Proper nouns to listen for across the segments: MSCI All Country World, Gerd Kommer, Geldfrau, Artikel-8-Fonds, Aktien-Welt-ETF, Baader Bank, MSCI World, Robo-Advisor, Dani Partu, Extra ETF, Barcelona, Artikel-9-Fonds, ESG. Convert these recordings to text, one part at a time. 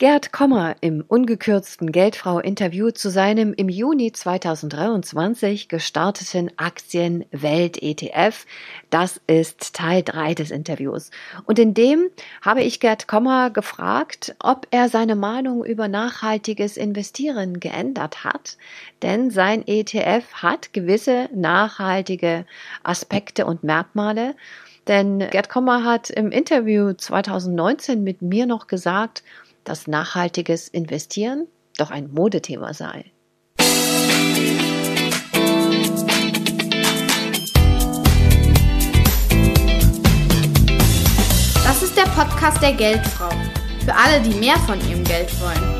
Gerd Kommer im ungekürzten Geldfrau-Interview zu seinem im Juni 2023 gestarteten Aktien-Welt-ETF. Das ist Teil 3 des Interviews. Und in dem habe ich Gerd Kommer gefragt, ob er seine Meinung über nachhaltiges Investieren geändert hat. Denn sein ETF hat gewisse nachhaltige Aspekte und Merkmale. Denn Gerd Kommer hat im Interview 2019 mit mir noch gesagt, dass nachhaltiges Investieren doch ein Modethema sei. Das ist der Podcast der Geldfrau. Für alle, die mehr von ihrem Geld wollen.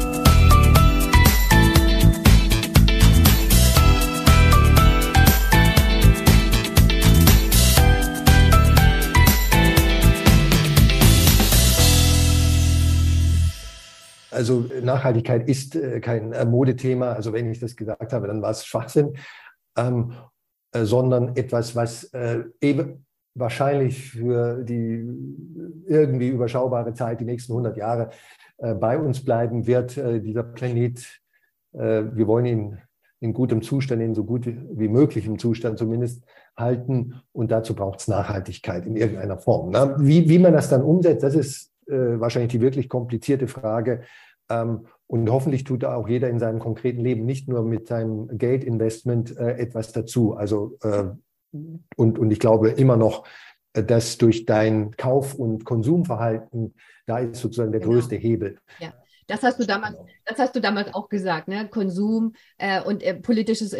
Also Nachhaltigkeit ist kein Modethema, also wenn ich das gesagt habe, dann war es Schwachsinn, sondern etwas, was eben wahrscheinlich für die irgendwie überschaubare Zeit, die nächsten 100 Jahre bei uns bleiben wird. Dieser Planet, wir wollen ihn in gutem Zustand, in so gut wie möglichem Zustand zumindest halten, und dazu braucht es Nachhaltigkeit in irgendeiner Form. Ne? Wie man das dann umsetzt, das ist wahrscheinlich die wirklich komplizierte Frage. Und hoffentlich tut da auch jeder in seinem konkreten Leben, nicht nur mit seinem Geldinvestment, etwas dazu. Also, und ich glaube immer noch, dass durch dein Kauf- und Konsumverhalten, da ist sozusagen der größte Hebel. Ja. Das hast du damals auch gesagt, ne? Konsum und politisches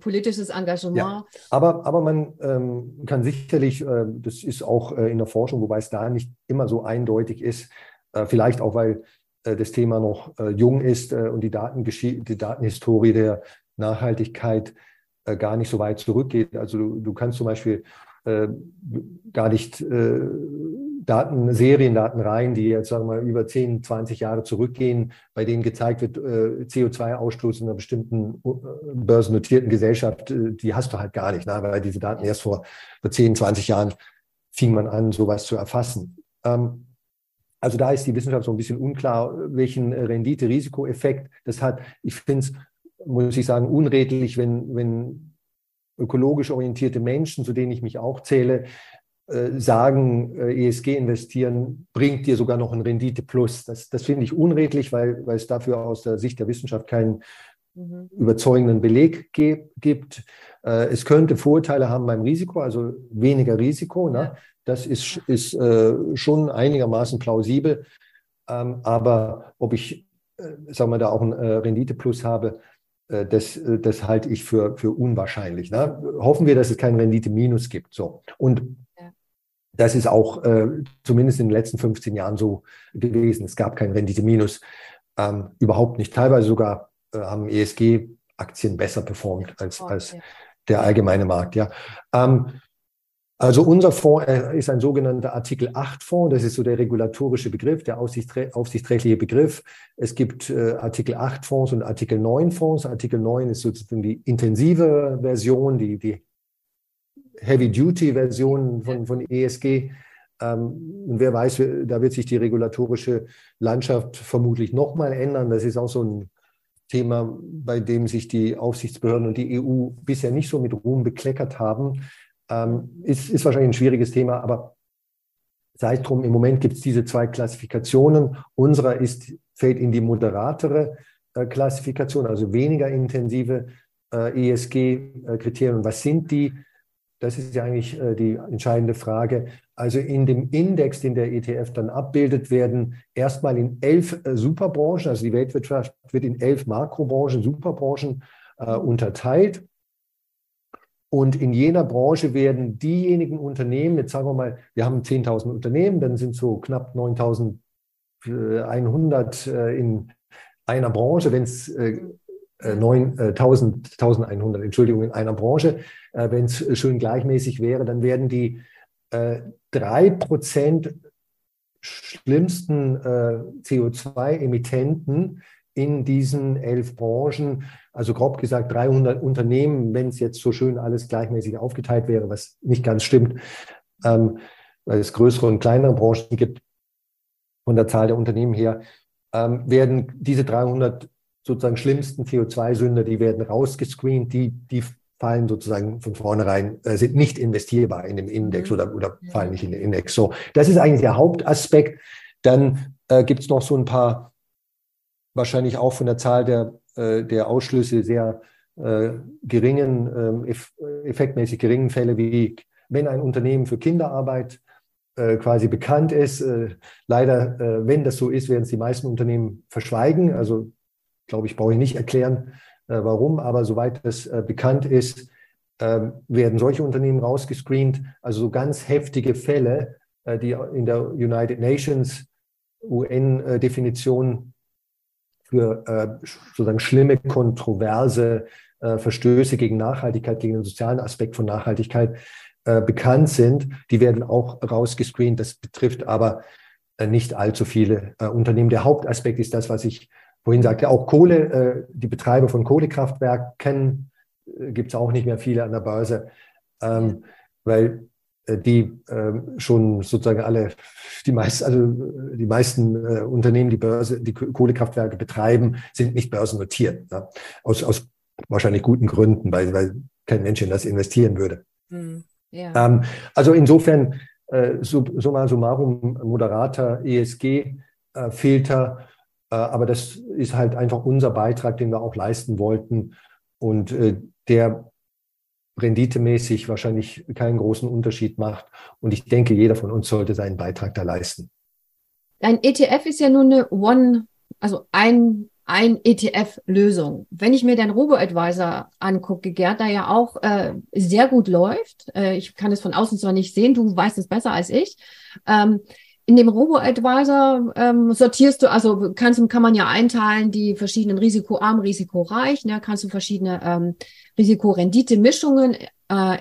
politisches Engagement. Ja, aber man kann sicherlich, das ist auch in der Forschung, wobei es da nicht immer so eindeutig ist, vielleicht auch, weil das Thema noch jung ist und die Datenhistorie der Nachhaltigkeit gar nicht so weit zurückgeht. Also du kannst zum Beispiel gar nicht Seriendatenreihen, die jetzt, sagen wir mal, über 10, 20 Jahre zurückgehen, bei denen gezeigt wird, CO2-Ausstoß in einer bestimmten börsennotierten Gesellschaft, die hast du halt gar nicht, ne? Weil diese Daten erst vor 10, 20 Jahren fing man an, sowas zu erfassen. Also da ist die Wissenschaft so ein bisschen unklar, welchen Rendite-Risiko-Effekt das hat. Ich finde es, muss ich sagen, unredlich, wenn ökologisch orientierte Menschen, zu denen ich mich auch zähle, sagen, ESG investieren bringt dir sogar noch einen Rendite-Plus. Das finde ich unredlich, weil es dafür aus der Sicht der Wissenschaft keinen überzeugenden Beleg gibt. Es könnte Vorteile haben beim Risiko, also weniger Risiko. Ne? Das ist schon einigermaßen plausibel. Aber ob ich, sagen wir, da auch einen Rendite-Plus habe, das halte ich für unwahrscheinlich. Ne? Hoffen wir, dass es keinen Rendite-Minus gibt. So. Und das ist auch zumindest in den letzten 15 Jahren so gewesen. Es gab kein Rendite-Minus, überhaupt nicht. Teilweise sogar haben ESG-Aktien besser performt als der allgemeine Markt. Ja. Also unser Fonds ist ein sogenannter Artikel-8-Fonds. Das ist so der regulatorische Begriff, der aufsichtsrechtliche Begriff. Es gibt Artikel-8-Fonds und Artikel-9-Fonds. Artikel 9 ist sozusagen die intensive Version, die Heavy-Duty-Version von ESG. Und wer weiß, da wird sich die regulatorische Landschaft vermutlich nochmal ändern. Das ist auch so ein Thema, bei dem sich die Aufsichtsbehörden und die EU bisher nicht so mit Ruhm bekleckert haben. Ist wahrscheinlich ein schwieriges Thema, aber sei es drum, im Moment gibt es diese zwei Klassifikationen. Unserer fällt in die moderatere Klassifikation, also weniger intensive ESG-Kriterien. Und was sind die? Das ist ja eigentlich die entscheidende Frage. Also in dem Index, den der ETF dann abbildet, werden erstmal in 11 Superbranchen, also die Weltwirtschaft wird in 11 Makrobranchen, Superbranchen unterteilt. Und in jener Branche werden diejenigen Unternehmen, jetzt sagen wir mal, wir haben 10.000 Unternehmen, dann sind so knapp 9.100 in einer Branche, wenn es 1.100, Entschuldigung, in einer Branche. Wenn es schön gleichmäßig wäre, dann werden die 3% schlimmsten CO2-Emittenten in diesen 11 Branchen, also grob gesagt 300 Unternehmen, wenn es jetzt so schön alles gleichmäßig aufgeteilt wäre, was nicht ganz stimmt, weil es größere und kleinere Branchen gibt von der Zahl der Unternehmen her, werden diese 300 sozusagen schlimmsten CO2-Sünder, die werden rausgescreent, die fallen sozusagen von vornherein, sind nicht investierbar in dem Index oder fallen nicht in den Index. So, das ist eigentlich der Hauptaspekt. Dann gibt es noch so ein paar, wahrscheinlich auch von der Zahl der Ausschlüsse sehr geringen, effektmäßig geringen Fälle, wie wenn ein Unternehmen für Kinderarbeit quasi bekannt ist. Leider, wenn das so ist, werden es die meisten Unternehmen verschweigen. Also, glaube ich, brauche ich nicht erklären, warum, aber soweit das bekannt ist, werden solche Unternehmen rausgescreent. Also so ganz heftige Fälle, die in der United Nations UN-Definition für sozusagen schlimme, kontroverse Verstöße gegen Nachhaltigkeit, gegen den sozialen Aspekt von Nachhaltigkeit bekannt sind, die werden auch rausgescreent. Das betrifft aber nicht allzu viele Unternehmen. Der Hauptaspekt ist das, was ich vorhin sagte, auch Kohle, die Betreiber von Kohlekraftwerken gibt es auch nicht mehr viele an der Börse, weil die schon sozusagen alle, die meisten Unternehmen, die Kohlekraftwerke betreiben, sind nicht börsennotiert. Ne? Aus wahrscheinlich guten Gründen, weil kein Mensch in das investieren würde. Mhm. Yeah. Also insofern, summa summarum, moderater ESG-Filter, aber das ist halt einfach unser Beitrag, den wir auch leisten wollten und der renditemäßig wahrscheinlich keinen großen Unterschied macht. Und ich denke, jeder von uns sollte seinen Beitrag da leisten. Ein ETF ist ja nur ein ETF-Lösung. Wenn ich mir den Robo-Advisor angucke, Gerd, da ja auch sehr gut läuft. Ich kann es von außen zwar nicht sehen, du weißt es besser als ich. In dem Robo-Advisor sortierst du, also kann man ja einteilen, die verschiedenen risikoarm, risikoreich, ne? Kannst du verschiedene Risikorendite-Mischungen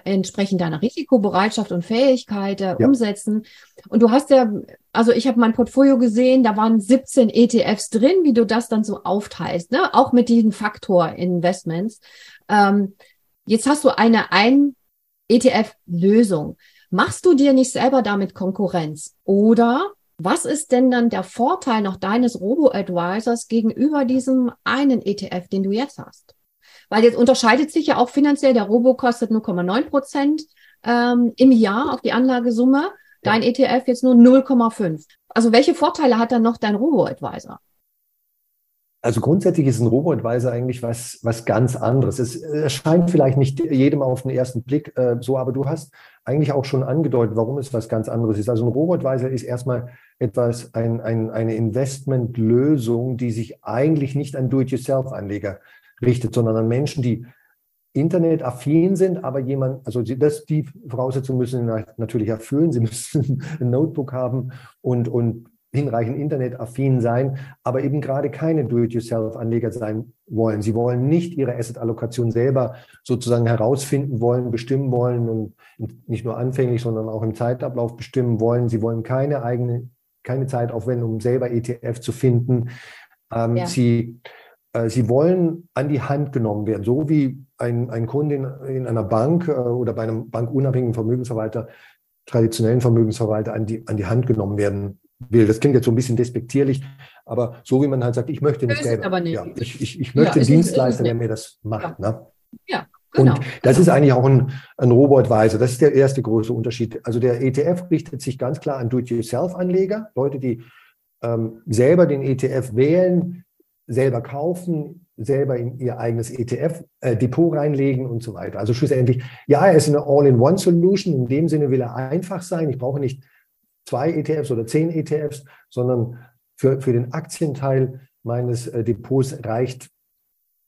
entsprechend deiner Risikobereitschaft und Fähigkeit umsetzen. Und du hast ja, also ich habe mein Portfolio gesehen, da waren 17 ETFs drin, wie du das dann so aufteilst, ne? Auch mit diesen Faktor-Investments. Jetzt hast du eine ETF-Lösung. Machst du dir nicht selber damit Konkurrenz? Oder was ist denn dann der Vorteil noch deines Robo-Advisors gegenüber diesem einen ETF, den du jetzt hast? Weil jetzt unterscheidet sich ja auch finanziell, der Robo kostet 0,9% im Jahr auf die Anlagesumme, dein ETF jetzt nur 0,5. Also welche Vorteile hat dann noch dein Robo-Advisor? Also grundsätzlich ist ein Robo-Advisor eigentlich was ganz anderes. Es erscheint vielleicht nicht jedem auf den ersten Blick so, aber du hast eigentlich auch schon angedeutet, warum es was ganz anderes ist. Also ein Robo-Advisor ist erstmal eine Investmentlösung, die sich eigentlich nicht an Do-it-yourself-Anleger richtet, sondern an Menschen, die internetaffin sind, aber die Voraussetzungen müssen natürlich erfüllen. Sie müssen ein Notebook haben und hinreichend internetaffin sein, aber eben gerade keine Do-it-yourself-Anleger sein wollen. Sie wollen nicht ihre Asset-Allokation selber sozusagen herausfinden wollen, bestimmen wollen und nicht nur anfänglich, sondern auch im Zeitablauf bestimmen wollen. Sie wollen keine Zeit aufwenden, um selber ETF zu finden. Sie wollen an die Hand genommen werden, so wie ein Kunde in einer Bank oder bei einem bankunabhängigen Vermögensverwalter, traditionellen Vermögensverwalter an die Hand genommen werden will. Das klingt jetzt so ein bisschen despektierlich, aber so wie man halt sagt, ich möchte nicht selber. Aber nicht. Ja, ich möchte einen Dienstleister, der mir das macht. Ja, ne? Ja, genau. Und das ist eigentlich auch ein Robo-Advisor. Das ist der erste große Unterschied. Also der ETF richtet sich ganz klar an Do-it-yourself-Anleger, Leute, die selber den ETF wählen, selber kaufen, selber in ihr eigenes ETF-Depot reinlegen und so weiter. Also schlussendlich, ja, er ist eine All-in-One-Solution. In dem Sinne will er einfach sein. Ich brauche nicht 2 ETFs oder 10 ETFs, sondern für den Aktienteil meines Depots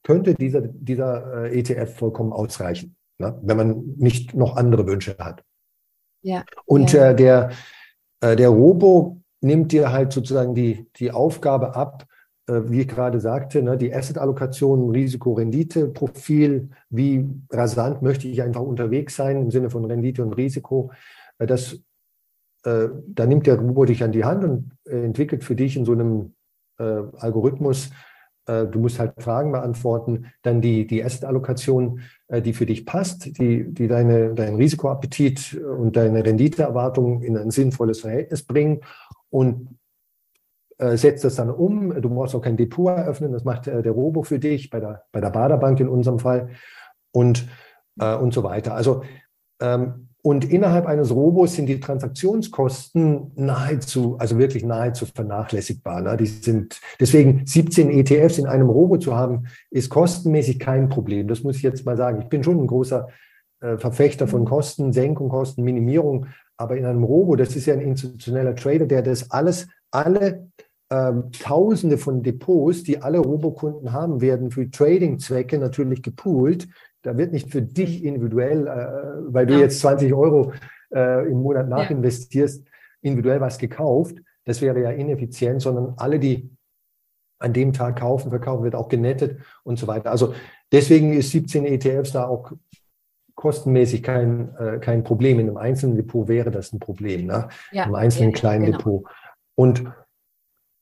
könnte dieser ETF vollkommen ausreichen, ne? Wenn man nicht noch andere Wünsche hat. Ja. Und ja. Der Robo nimmt dir halt sozusagen die Aufgabe ab, wie ich gerade sagte, ne, die Asset-Allokation, Risiko-Rendite-Profil, wie rasant möchte ich einfach unterwegs sein im Sinne von Rendite und Risiko, da nimmt der Robo dich an die Hand und entwickelt für dich in so einem Algorithmus, du musst halt Fragen beantworten, dann die Asset-Allokation, die für dich passt, die deinen Risikoappetit und deine Renditeerwartungen in ein sinnvolles Verhältnis bringen und setzt das dann um. Du brauchst auch kein Depot eröffnen, das macht der Robo für dich, bei der Baader Bank in unserem Fall und so weiter. Also und innerhalb eines Robos sind die Transaktionskosten nahezu, also wirklich nahezu vernachlässigbar. Ne? Die sind, deswegen 17 ETFs in einem Robo zu haben, ist kostenmäßig kein Problem. Das muss ich jetzt mal sagen. Ich bin schon ein großer Verfechter von Kostensenkung, Kostenminimierung. Aber in einem Robo, das ist ja ein institutioneller Trader, der das alles, alle Tausende von Depots, die alle Robokunden haben werden, für Trading-Zwecke natürlich gepoolt. Da wird nicht für dich individuell, weil du jetzt 20 Euro im Monat nachinvestierst, individuell was gekauft. Das wäre ja ineffizient, sondern alle, die an dem Tag kaufen, verkaufen, wird auch genettet und so weiter. Also deswegen ist 17 ETFs da auch kostenmäßig kein Problem. In einem einzelnen Depot wäre das ein Problem, ne? Ja, in einem einzelnen kleinen Depot. Und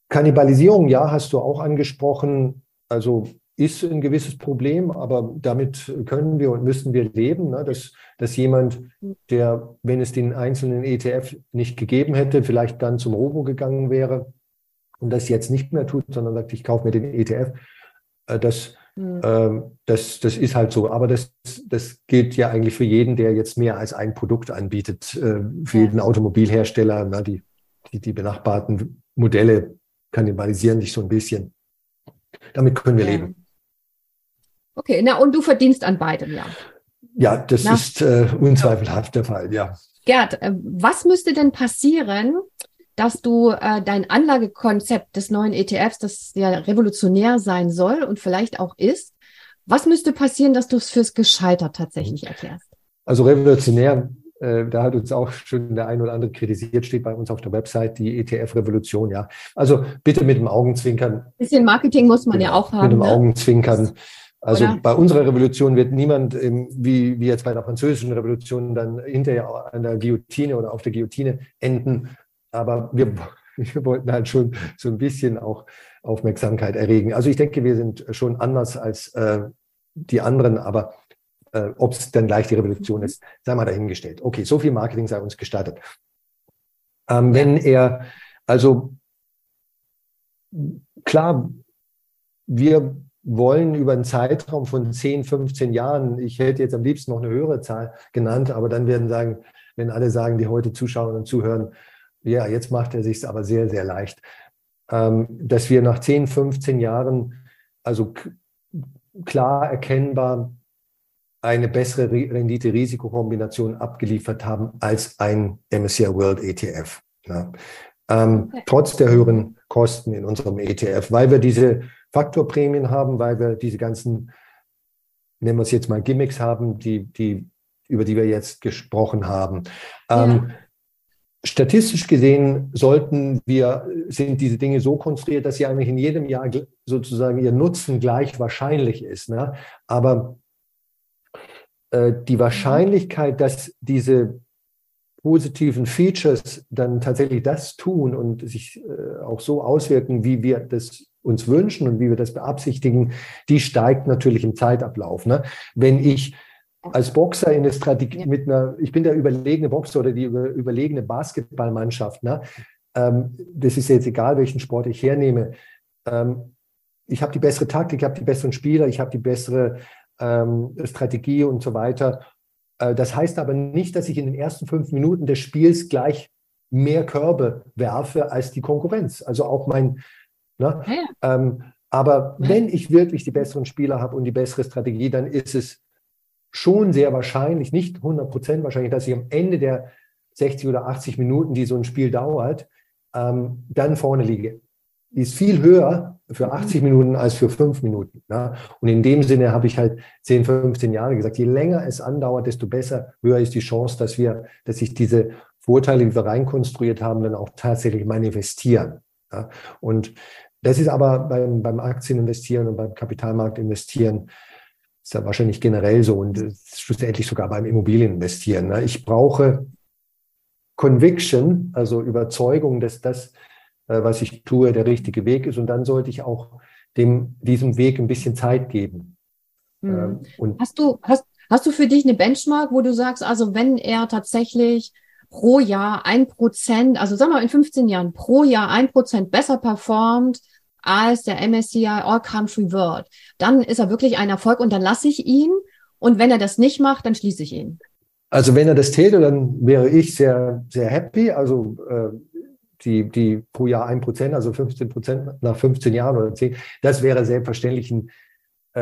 Kannibalisierung, ja, hast du auch angesprochen, also ist ein gewisses Problem, aber damit können wir und müssen wir leben, ne? Dass jemand, der, wenn es den einzelnen ETF nicht gegeben hätte, vielleicht dann zum Robo gegangen wäre und das jetzt nicht mehr tut, sondern sagt, ich kaufe mir den ETF, das ist halt so. Aber das gilt ja eigentlich für jeden, der jetzt mehr als ein Produkt anbietet, für jeden Automobilhersteller, ne? Die benachbarten Modelle kannibalisieren dich so ein bisschen. Damit können wir leben. Okay, na und du verdienst an beidem, ja. Ja, das ist unzweifelhaft der Fall, ja. Gerd, was müsste denn passieren, dass du dein Anlagekonzept des neuen ETFs, das ja revolutionär sein soll und vielleicht auch ist, was müsste passieren, dass du es fürs gescheitert tatsächlich erklärst? Also revolutionär, da hat uns auch schon der ein oder andere kritisiert, steht bei uns auf der Website, die ETF-Revolution, ja. Also bitte mit dem Augenzwinkern. Ein bisschen Marketing muss man ja auch haben. Mit dem Augenzwinkern. Also bei unserer Revolution wird niemand, wie jetzt bei der französischen Revolution, dann hinterher an der Guillotine oder auf der Guillotine enden. Aber wir wollten halt schon so ein bisschen auch Aufmerksamkeit erregen. Also ich denke, wir sind schon anders als die anderen, aber ob es dann gleich die Revolution ist, sei mal dahingestellt. Okay, so viel Marketing sei uns gestattet. Wenn er, also klar, wir wollen über einen Zeitraum von 10, 15 Jahren, ich hätte jetzt am liebsten noch eine höhere Zahl genannt, aber dann wenn alle sagen, die heute zuschauen und zuhören, ja, jetzt macht er sich's aber sehr, sehr leicht, dass wir nach 10, 15 Jahren, also klar erkennbar, eine bessere Rendite-Risikokombination abgeliefert haben als ein MSCI World ETF. Ja. Trotz der höheren Kosten in unserem ETF, weil wir diese Faktorprämien haben, weil wir diese ganzen, nennen wir es jetzt mal Gimmicks haben, die über die wir jetzt gesprochen haben. Statistisch gesehen sind diese Dinge so konstruiert, dass sie eigentlich in jedem Jahr sozusagen ihr Nutzen gleich wahrscheinlich ist. Ne? Aber die Wahrscheinlichkeit, dass diese positiven Features dann tatsächlich das tun und sich auch so auswirken, wie wir das uns wünschen und wie wir das beabsichtigen, die steigt natürlich im Zeitablauf. Ne? Wenn ich als Boxer in der Strategie ich bin der überlegene Boxer oder die überlegene Basketballmannschaft, ne? Das ist jetzt egal, welchen Sport ich hernehme. Ich habe die bessere Taktik, ich habe die besseren Spieler, ich habe die bessere Strategie und so weiter. Das heißt aber nicht, dass ich in den ersten 5 Minuten des Spiels gleich mehr Körbe werfe als die Konkurrenz. Also auch aber wenn ich wirklich die besseren Spieler habe und die bessere Strategie, dann ist es schon sehr wahrscheinlich, nicht 100% wahrscheinlich, dass ich am Ende der 60 oder 80 Minuten, die so ein Spiel dauert, dann vorne liege. Die ist viel höher für 80 Minuten als für 5 Minuten. Ne? Und in dem Sinne habe ich halt 10, 15 Jahre gesagt, je länger es andauert, desto besser, höher ist die Chance, dass sich diese Vorteile, die wir reinkonstruiert haben, dann auch tatsächlich manifestieren. Ne? Und das ist aber beim Aktieninvestieren und beim Kapitalmarkt investieren, ist ja wahrscheinlich generell so und schlussendlich sogar beim Immobilieninvestieren. Ne? Ich brauche Conviction, also Überzeugung, dass das, was ich tue, der richtige Weg ist. Und dann sollte ich auch diesem Weg ein bisschen Zeit geben. Hm. Und hast du für dich eine Benchmark, wo du sagst, also wenn er tatsächlich pro Jahr 1%, also sagen wir in 15 Jahren pro Jahr 1% besser performt als der MSCI All Country World, dann ist er wirklich ein Erfolg und dann lasse ich ihn. Und wenn er das nicht macht, dann schließe ich ihn. Also wenn er das täte, dann wäre ich sehr, sehr happy. Also die pro Jahr 1%, also 15% nach 15 Jahren oder 10, das wäre selbstverständlich ein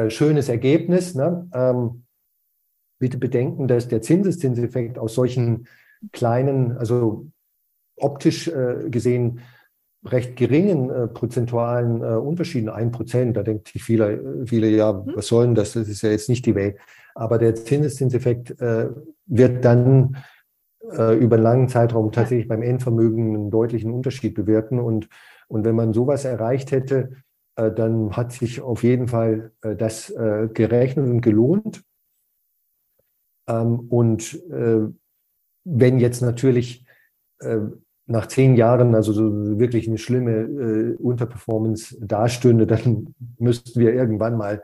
schönes Ergebnis. Ne? Bitte bedenken, dass der Zinseszinseffekt aus solchen kleinen, also optisch gesehen recht geringen prozentualen Unterschieden, 1%, da denkt sich viele, ja, was soll denn das? Das ist ja jetzt nicht die Welt. Aber der Zinseszinseffekt wird dann über einen langen Zeitraum tatsächlich beim Endvermögen einen deutlichen Unterschied bewirken. Und wenn man sowas erreicht hätte, dann hat sich auf jeden Fall das gerechnet und gelohnt. Wenn jetzt natürlich nach 10 Jahren also so wirklich eine schlimme Unterperformance dastünde, dann müssten wir irgendwann mal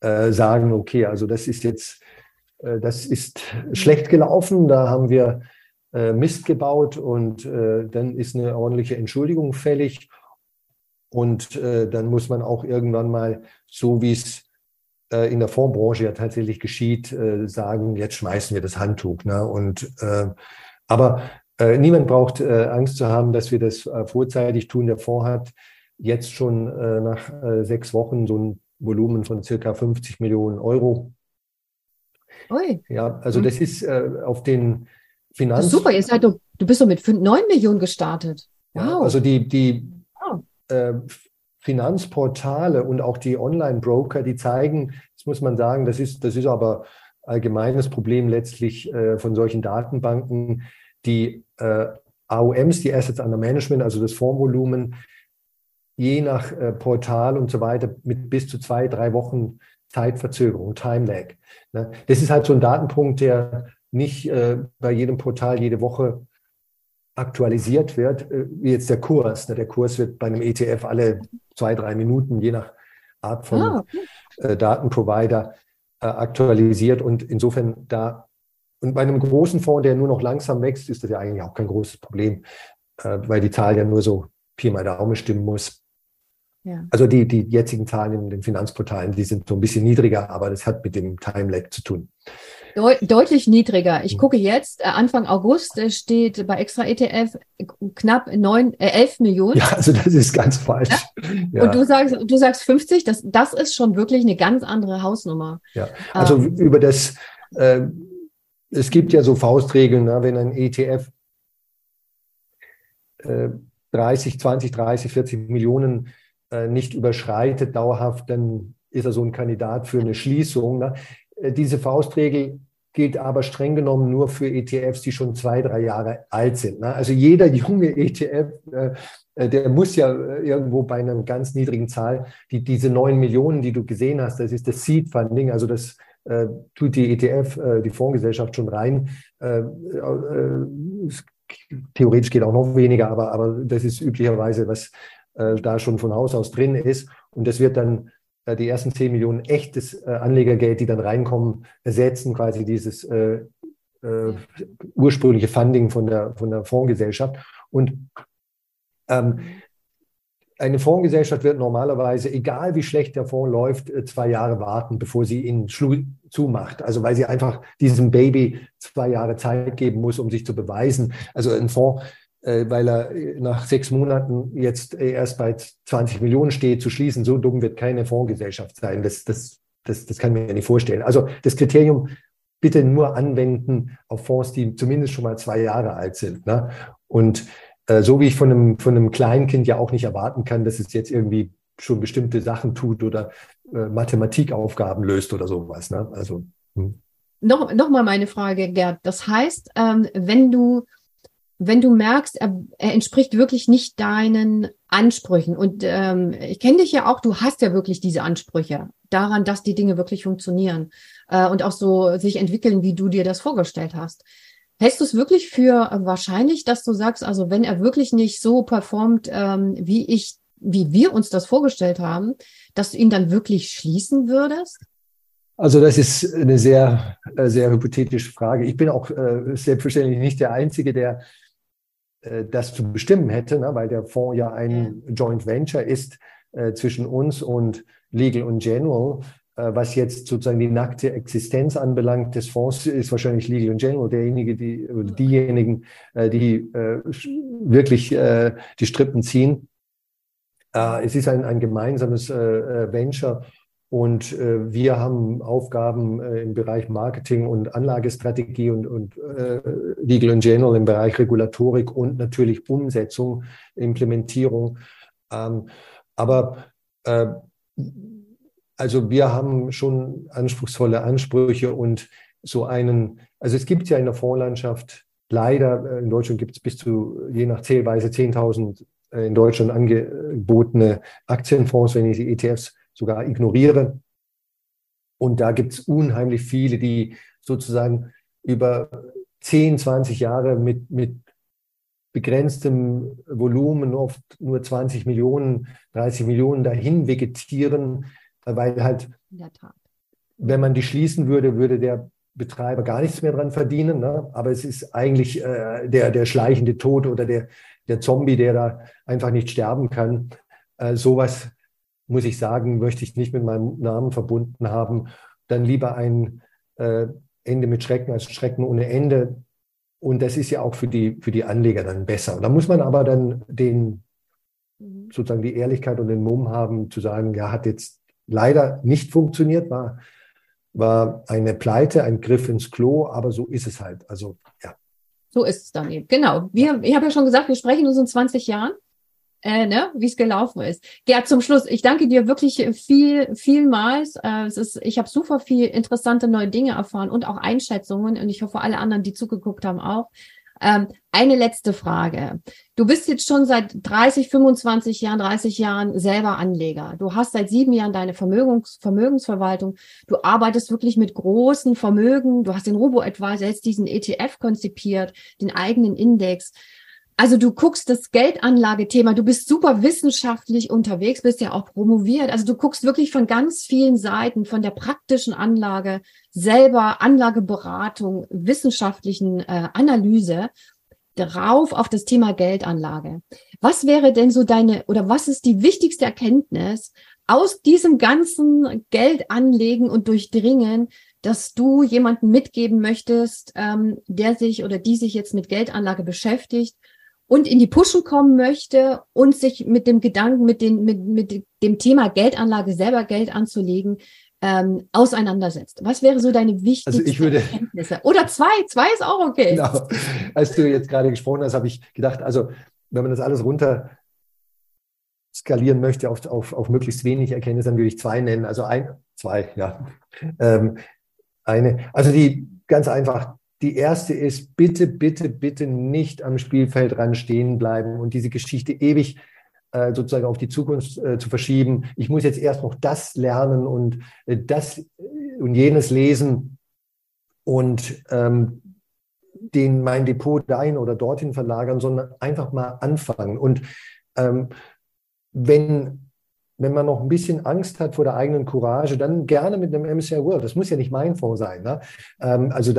sagen, okay, also das ist jetzt, das ist schlecht gelaufen, da haben wir Mist gebaut und dann ist eine ordentliche Entschuldigung fällig und dann muss man auch irgendwann mal, so wie es in der Fondsbranche ja tatsächlich geschieht, sagen, jetzt schmeißen wir das Handtuch. Ne? Und aber niemand braucht Angst zu haben, dass wir das vorzeitig tun. Der Fonds hat jetzt schon nach 6 Wochen so ein Volumen von circa 50 Millionen Euro. Ui. Ja, also das ist auf den Finanz... Super, ihr seid doch, du bist doch mit 9 Millionen gestartet. Wow. Ja, also die wow. Finanzportale und auch die Online-Broker, die zeigen, das muss man sagen, das ist aber allgemeines Problem letztlich von solchen Datenbanken, die AUMs, die Assets Under Management, also das Fondsvolumen, je nach Portal und so weiter mit bis zu 2-3 Wochen Zeitverzögerung, Time Lag. Ne? Das ist halt so ein Datenpunkt, der nicht bei jedem Portal jede Woche aktualisiert wird, wie jetzt der Kurs. Ne? Der Kurs wird bei einem ETF alle 2-3 Minuten, je nach Art von Datenprovider, aktualisiert. Und insofern und bei einem großen Fonds, der nur noch langsam wächst, ist das ja eigentlich auch kein großes Problem, weil die Zahl ja nur so Pi mal Daumen stimmen muss. Ja. Also die jetzigen Zahlen in den Finanzportalen, die sind so ein bisschen niedriger, aber das hat mit dem Time-Lag zu tun. Deutlich niedriger. Ich gucke jetzt, Anfang August steht bei Extra ETF knapp 11 Millionen. Ja, also das ist ganz falsch. Ja? Ja. Und du sagst 50, das ist schon wirklich eine ganz andere Hausnummer. Ja, also über das, es gibt ja so Faustregeln, ne? Wenn ein ETF 20, 30, 40 Millionen nicht überschreitet dauerhaft, dann ist er so ein Kandidat für eine Schließung. Ne? Diese Faustregel gilt aber streng genommen nur für ETFs, die schon 2-3 Jahre alt sind. Ne? Also jeder junge ETF, der muss ja irgendwo bei einer ganz niedrigen Zahl, diese 9 Millionen, die du gesehen hast, das ist das Seed Funding, also das tut die ETF, die Fondsgesellschaft schon rein. Theoretisch geht auch noch weniger, aber das ist üblicherweise, was da schon von Haus aus drin ist. Und das wird dann die ersten 10 Millionen echtes Anlegergeld, die dann reinkommen, ersetzen quasi dieses ursprüngliche Funding von der Fondsgesellschaft. Und eine Fondsgesellschaft wird normalerweise, egal wie schlecht der Fonds läuft, 2 Jahre warten, bevor sie ihn zumacht. Also weil sie einfach diesem Baby 2 Jahre Zeit geben muss, um sich zu beweisen. Also ein Fonds, weil er nach 6 Monaten jetzt erst bei 20 Millionen steht, zu schließen, so dumm wird keine Fondsgesellschaft sein. Das kann ich mir nicht vorstellen. Also das Kriterium bitte nur anwenden auf Fonds, die zumindest schon mal 2 Jahre alt sind. Ne? Und so wie ich von einem Kleinkind ja auch nicht erwarten kann, dass es jetzt irgendwie schon bestimmte Sachen tut oder Mathematikaufgaben löst oder sowas. Ne? Also Nochmal meine Frage, Gerd. Das heißt, wenn du merkst, er entspricht wirklich nicht deinen Ansprüchen. Und ich kenne dich ja auch, du hast ja wirklich diese Ansprüche daran, dass die Dinge wirklich funktionieren und auch so sich entwickeln, wie du dir das vorgestellt hast. Hältst du es wirklich für wahrscheinlich, dass du sagst, also wenn er wirklich nicht so performt, wie wir uns das vorgestellt haben, dass du ihn dann wirklich schließen würdest? Also das ist eine sehr, sehr hypothetische Frage. Ich bin auch selbstverständlich nicht der Einzige, der das zu bestimmen hätte, ne? Weil der Fonds ja ein Joint Venture ist zwischen uns und Legal and General. Was jetzt sozusagen die nackte Existenz anbelangt des Fonds, ist wahrscheinlich Legal and General diejenigen, die wirklich die Strippen ziehen. Es ist ein gemeinsames Venture. Und wir haben Aufgaben im Bereich Marketing und Anlagestrategie und Legal and General im Bereich Regulatorik und natürlich Umsetzung, Implementierung. Also wir haben schon anspruchsvolle Ansprüche und also es gibt ja in der Fondslandschaft leider, in Deutschland gibt es bis zu, je nach Zählweise, 10.000 in Deutschland angebotene Aktienfonds, wenn ich die ETFs sogar ignoriere. Und da gibt es unheimlich viele, die sozusagen über 10, 20 Jahre mit begrenztem Volumen, oft nur 20 Millionen, 30 Millionen dahin vegetieren, weil halt, in der Tat, wenn man die schließen würde, würde der Betreiber gar nichts mehr dran verdienen, ne? Aber es ist eigentlich der schleichende Tod oder der Zombie, der da einfach nicht sterben kann. Sowas, muss ich sagen, möchte ich nicht mit meinem Namen verbunden haben. Dann lieber ein Ende mit Schrecken als Schrecken ohne Ende. Und das ist ja auch für die Anleger dann besser. Und da muss man aber dann sozusagen die Ehrlichkeit und den Mumm haben, zu sagen, ja, hat jetzt leider nicht funktioniert, war eine Pleite, ein Griff ins Klo, aber so ist es halt. Also, ja. So ist es dann eben, genau. Ich habe ja schon gesagt, wir sprechen uns in 20 Jahren. Wie es gelaufen ist. Gerd, zum Schluss, ich danke dir wirklich vielmals. Ich habe super viel interessante neue Dinge erfahren und auch Einschätzungen, und ich hoffe, alle anderen, die zugeguckt haben, auch. Eine letzte Frage. Du bist jetzt schon seit 30 Jahren selber Anleger. Du hast seit 7 Jahren deine Vermögensverwaltung. Du arbeitest wirklich mit großen Vermögen. Du hast den Robo-Advisor, jetzt diesen ETF konzipiert, den eigenen Index. Also du guckst das Geldanlagethema, du bist super wissenschaftlich unterwegs, bist ja auch promoviert. Also du guckst wirklich von ganz vielen Seiten, von der praktischen Anlage, selber Anlageberatung, wissenschaftlichen Analyse drauf auf das Thema Geldanlage. Was wäre denn so was ist die wichtigste Erkenntnis aus diesem ganzen Geldanlegen und Durchdringen, dass du jemanden mitgeben möchtest, der sich oder die sich jetzt mit Geldanlage beschäftigt und in die Pushen kommen möchte und sich mit dem Gedanken, mit dem Thema Geldanlage, selber Geld anzulegen, auseinandersetzt? Was wäre so deine wichtigsten Erkenntnisse? Oder zwei ist auch okay. Genau. Als du jetzt gerade gesprochen hast, habe ich gedacht, also wenn man das alles runter skalieren möchte auf möglichst wenig Erkenntnisse, dann würde ich 2 nennen. Also 2, ja. Ganz einfach, die erste ist, bitte, bitte, bitte nicht am Spielfeld ran stehen bleiben und diese Geschichte ewig sozusagen auf die Zukunft zu verschieben. Ich muss jetzt erst noch das lernen und das und jenes lesen und mein Depot dahin oder dorthin verlagern, sondern einfach mal anfangen. Und wenn man noch ein bisschen Angst hat vor der eigenen Courage, dann gerne mit einem MSCI World. Das muss ja nicht mein Fonds sein. Ne? Also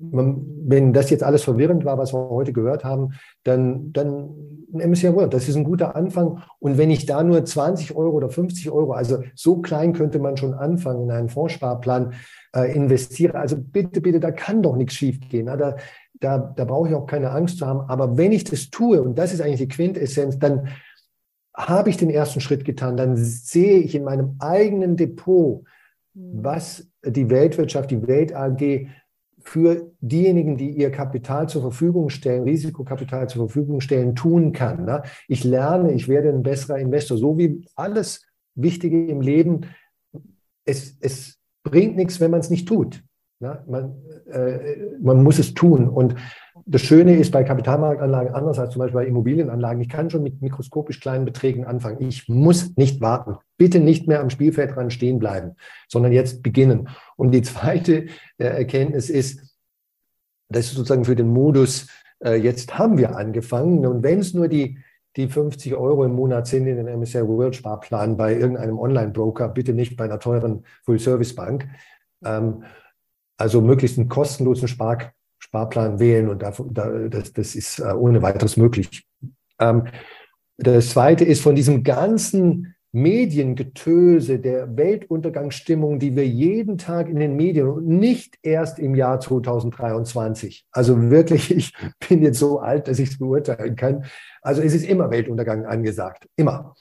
wenn das jetzt alles verwirrend war, was wir heute gehört haben, dann ein MSCI World. Das ist ein guter Anfang. Und wenn ich da nur 20 € oder 50 €, also so klein könnte man schon anfangen, in einen Fondssparplan investiere. Also bitte, bitte, da kann doch nichts schiefgehen. Ne? Da brauche ich auch keine Angst zu haben. Aber wenn ich das tue, und das ist eigentlich die Quintessenz, dann habe ich den ersten Schritt getan, dann sehe ich in meinem eigenen Depot, was die Weltwirtschaft, die Welt AG für diejenigen, die ihr Kapital zur Verfügung stellen, Risikokapital zur Verfügung stellen, tun kann. Ne? Ich lerne, ich werde ein besserer Investor, so wie alles Wichtige im Leben. Es bringt nichts, wenn man es nicht tut. Ne? Man muss es tun. Und das Schöne ist bei Kapitalmarktanlagen anders als zum Beispiel bei Immobilienanlagen. Ich kann schon mit mikroskopisch kleinen Beträgen anfangen. Ich muss nicht warten. Bitte nicht mehr am Spielfeld dran stehen bleiben, sondern jetzt beginnen. Und die zweite Erkenntnis ist, das ist sozusagen für den Modus, jetzt haben wir angefangen. Und wenn es nur die 50 € im Monat sind in den MSCI World Sparplan bei irgendeinem Online-Broker, bitte nicht bei einer teuren Full-Service-Bank, Also möglichst einen kostenlosen Sparplan wählen und das ist ohne weiteres möglich. Das Zweite ist, von diesem ganzen Mediengetöse, der Weltuntergangsstimmung, die wir jeden Tag in den Medien und nicht erst im Jahr 2023. Also wirklich, ich bin jetzt so alt, dass ich es beurteilen kann. Also es ist immer Weltuntergang angesagt, immer.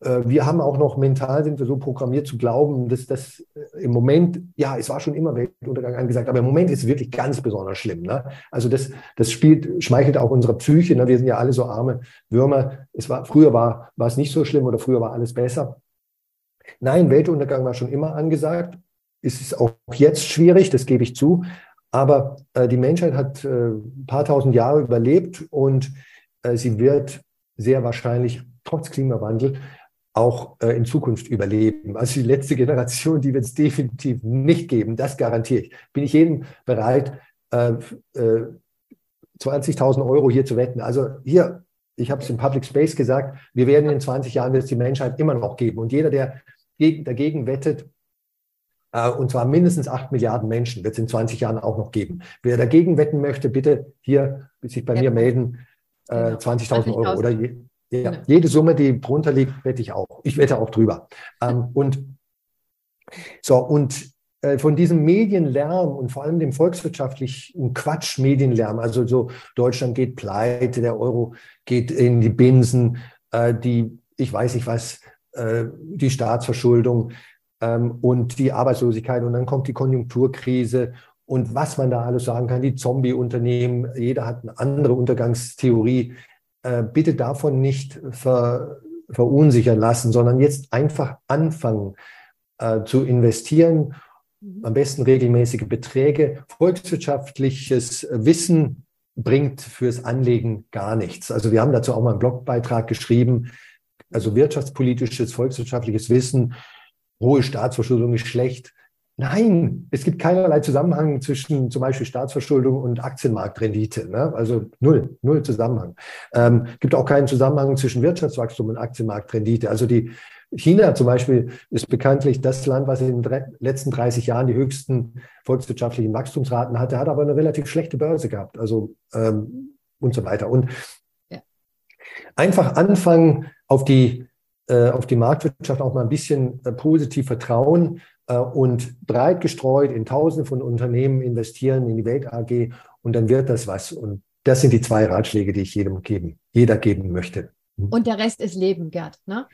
Wir haben auch noch mental, sind wir so programmiert zu glauben, dass das im Moment, ja, es war schon immer Weltuntergang angesagt, aber im Moment ist es wirklich ganz besonders schlimm. Ne? Also das schmeichelt auch unserer Psyche. Ne? Wir sind ja alle so arme Würmer. Früher war es nicht so schlimm oder früher war alles besser. Nein, Weltuntergang war schon immer angesagt. Es ist auch jetzt schwierig, das gebe ich zu. Aber die Menschheit hat ein paar tausend Jahre überlebt und sie wird sehr wahrscheinlich trotz Klimawandel auch in Zukunft überleben. Also die letzte Generation, die wird es definitiv nicht geben, das garantiere ich. Bin ich jedem bereit, 20.000 Euro hier zu wetten. Also hier, ich habe es im Public Space gesagt, wir werden in 20 Jahren wird es die Menschheit immer noch geben. Und jeder, der dagegen wettet, und zwar mindestens 8 Milliarden Menschen, wird es in 20 Jahren auch noch geben. Wer dagegen wetten möchte, bitte hier sich bei mir melden, 20.000 Euro oder je. Ja, jede Summe, die drunter liegt, wette ich auch. Ich wette auch drüber. Von diesem Medienlärm und vor allem dem volkswirtschaftlichen Quatsch-Medienlärm, also so Deutschland geht pleite, der Euro geht in die Binsen, ich weiß nicht was, die Staatsverschuldung und die Arbeitslosigkeit und dann kommt die Konjunkturkrise. Und was man da alles sagen kann, die Zombie-Unternehmen, jeder hat eine andere Untergangstheorie. Bitte davon nicht verunsichern lassen, sondern jetzt einfach anfangen zu investieren. Am besten regelmäßige Beträge. Volkswirtschaftliches Wissen bringt fürs Anlegen gar nichts. Also wir haben dazu auch mal einen Blogbeitrag geschrieben. Also wirtschaftspolitisches, volkswirtschaftliches Wissen, hohe Staatsverschuldung ist schlecht. Nein, es gibt keinerlei Zusammenhang zwischen zum Beispiel Staatsverschuldung und Aktienmarktrendite. Ne? Also null Zusammenhang. Gibt auch keinen Zusammenhang zwischen Wirtschaftswachstum und Aktienmarktrendite. Also China zum Beispiel ist bekanntlich das Land, was in den letzten 30 Jahren die höchsten volkswirtschaftlichen Wachstumsraten hatte, hat aber eine relativ schlechte Börse gehabt. Also und so weiter. Und einfach anfangen, auf die Marktwirtschaft auch mal ein bisschen positiv vertrauen, und breit gestreut in Tausende von Unternehmen investieren in die Welt AG und dann wird das was. Und das sind die 2 Ratschläge, die ich jeder geben möchte. Und der Rest ist Leben, Gerd, ne?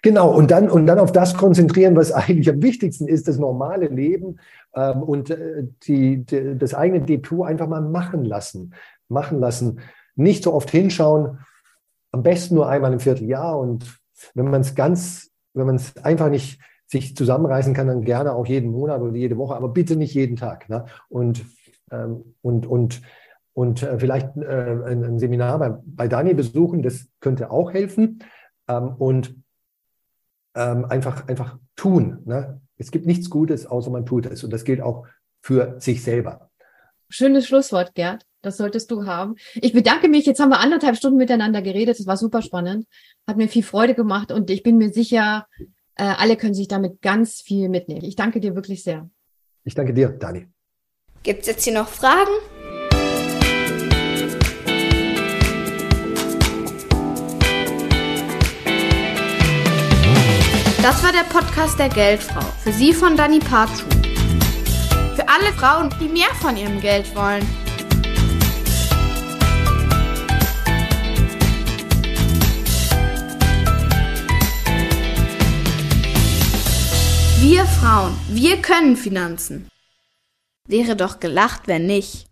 Genau, und dann auf das konzentrieren, was eigentlich am wichtigsten ist, das normale Leben und das eigene Depot einfach mal machen lassen. Nicht so oft hinschauen, am besten nur einmal im Vierteljahr und wenn man es einfach nicht sich zusammenreißen kann, dann gerne auch jeden Monat oder jede Woche, aber bitte nicht jeden Tag. Ne? Und vielleicht ein Seminar bei Dani besuchen, das könnte auch helfen. Einfach tun. Ne? Es gibt nichts Gutes, außer man tut es. Und das gilt auch für sich selber. Schönes Schlusswort, Gerd. Das solltest du haben. Ich bedanke mich. Jetzt haben wir anderthalb Stunden miteinander geredet. Das war super spannend. Hat mir viel Freude gemacht und ich bin mir sicher, alle können sich damit ganz viel mitnehmen. Ich danke dir wirklich sehr. Ich danke dir, Dani. Gibt es jetzt hier noch Fragen? Das war der Podcast der Geldfrau. Für Sie von Dani Partu. Für alle Frauen, die mehr von ihrem Geld wollen. Wir Frauen, wir können Finanzen. Wäre doch gelacht, wenn nicht.